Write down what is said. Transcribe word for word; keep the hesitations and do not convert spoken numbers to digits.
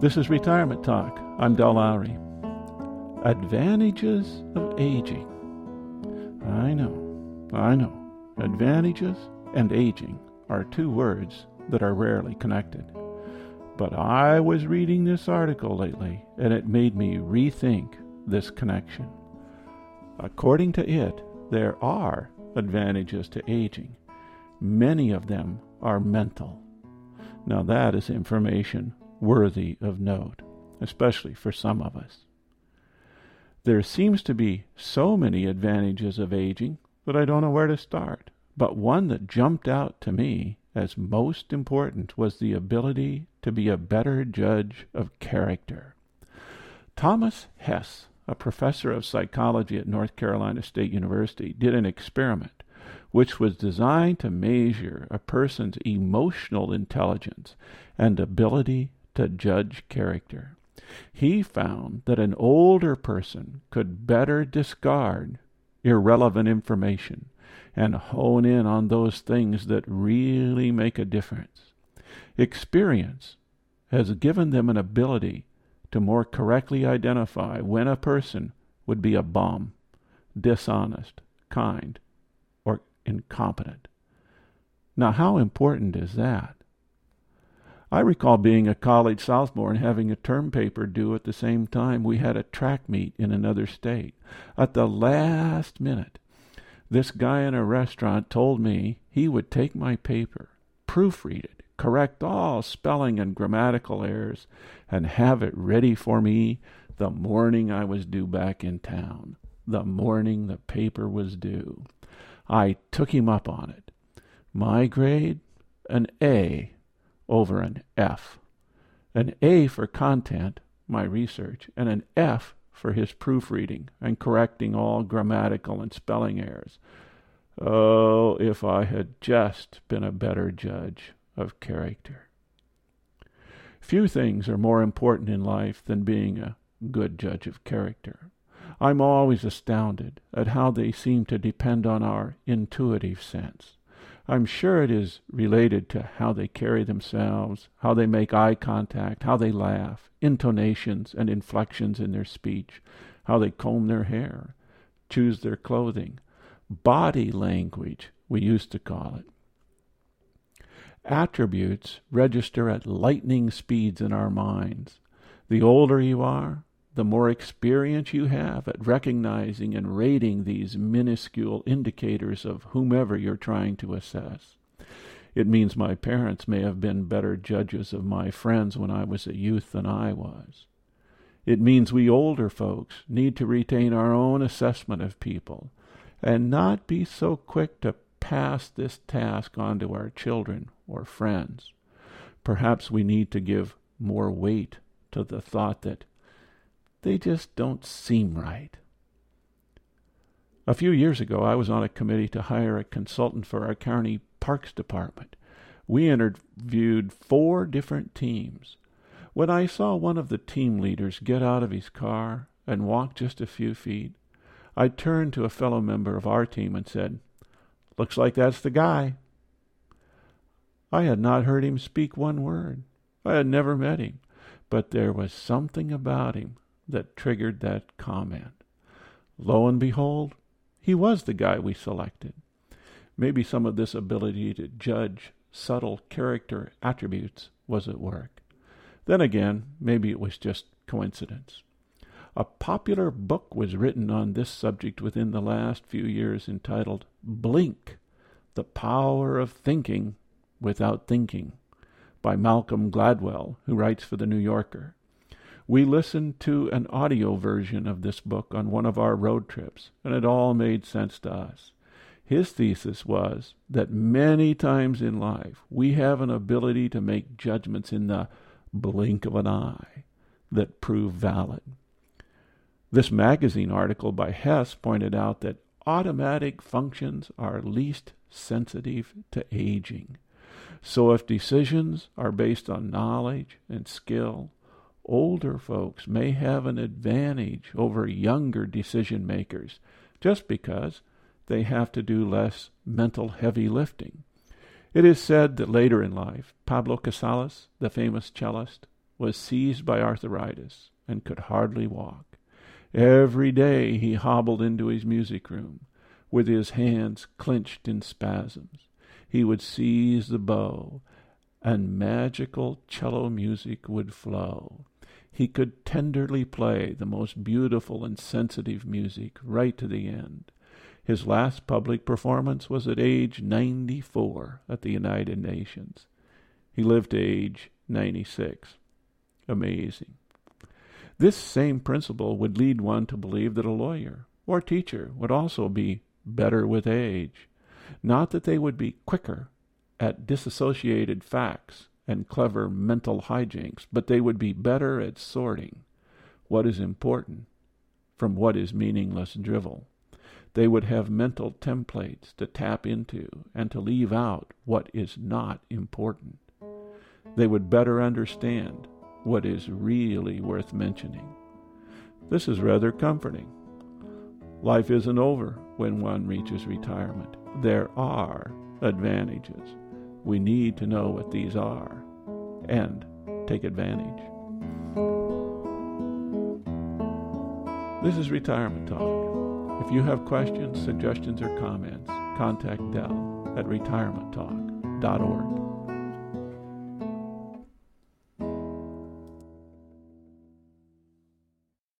This is Retirement Talk. I'm Del Lowry. Advantages of aging. I know, I know. Advantages and aging are two words that are rarely connected. But I was reading this article lately, and it made me rethink this connection. According to it, there are advantages to aging. Many of them are mental. Now that is information worthy of note, especially for some of us. There seems to be so many advantages of aging that I don't know where to start. But one that jumped out to me as most important was the ability to be a better judge of character. Thomas Hess, a professor of psychology at North Carolina State University, did an experiment which was designed to measure a person's emotional intelligence and ability to judge character. He found that an older person could better discard irrelevant information and hone in on those things that really make a difference. Experience has given them an ability to more correctly identify when a person would be a bum, dishonest, kind, or incompetent. Now, how important is that? I recall being a college sophomore and having a term paper due at the same time. We had a track meet in another state. At the last minute, this guy in a restaurant told me he would take my paper, proofread it, correct all spelling and grammatical errors, and have it ready for me the morning I was due back in town, the morning the paper was due. I took him up on it. My grade, an A over an F. An A for content, my research, and an F for his proofreading and correcting all grammatical and spelling errors. Oh, if I had just been a better judge of character. Few things are more important in life than being a good judge of character. I'm always astounded at how they seem to depend on our intuitive sense. I'm sure it is related to how they carry themselves, how they make eye contact, how they laugh, intonations and inflections in their speech, how they comb their hair, choose their clothing, body language, we used to call it. Attributes register at lightning speeds in our minds. The older you are, the more experience you have at recognizing and rating these minuscule indicators of whomever you're trying to assess. It means my parents may have been better judges of my friends when I was a youth than I was. It means we older folks need to retain our own assessment of people and not be so quick to pass this task on to our children or friends. Perhaps we need to give more weight to the thought that they just don't seem right. A few years ago, I was on a committee to hire a consultant for our county parks department. We interviewed four different teams. When I saw one of the team leaders get out of his car and walk just a few feet, I turned to a fellow member of our team and said, "Looks like that's the guy." I had not heard him speak one word. I had never met him, but there was something about him that triggered that comment. Lo and behold, he was the guy we selected. Maybe some of this ability to judge subtle character attributes was at work. Then again, maybe it was just coincidence. A popular book was written on this subject within the last few years entitled Blink, The Power of Thinking Without Thinking, by Malcolm Gladwell, who writes for The New Yorker. We listened to an audio version of this book on one of our road trips, and it all made sense to us. His thesis was that many times in life we have an ability to make judgments in the blink of an eye that prove valid. This magazine article by Hess pointed out that automatic functions are least sensitive to aging. So if decisions are based on knowledge and skill, older folks may have an advantage over younger decision makers just because they have to do less mental heavy lifting. It is said that later in life, Pablo Casals, the famous cellist, was seized by arthritis and could hardly walk. Every day he hobbled into his music room with his hands clenched in spasms. He would seize the bow, and magical cello music would flow. He could tenderly play the most beautiful and sensitive music right to the end. His last public performance was at age ninety-four at the United Nations. He lived to age ninety-six. Amazing. This same principle would lead one to believe that a lawyer or teacher would also be better with age. Not that they would be quicker at disassociated facts and clever mental hijinks, but they would be better at sorting what is important from what is meaningless drivel. They would have mental templates to tap into and to leave out what is not important. They would better understand what is really worth mentioning. This is rather comforting. Life isn't over when one reaches retirement. There are advantages. We need to know what these are and take advantage. This is Retirement Talk. If you have questions, suggestions, or comments, contact Del at retirement talk dot org.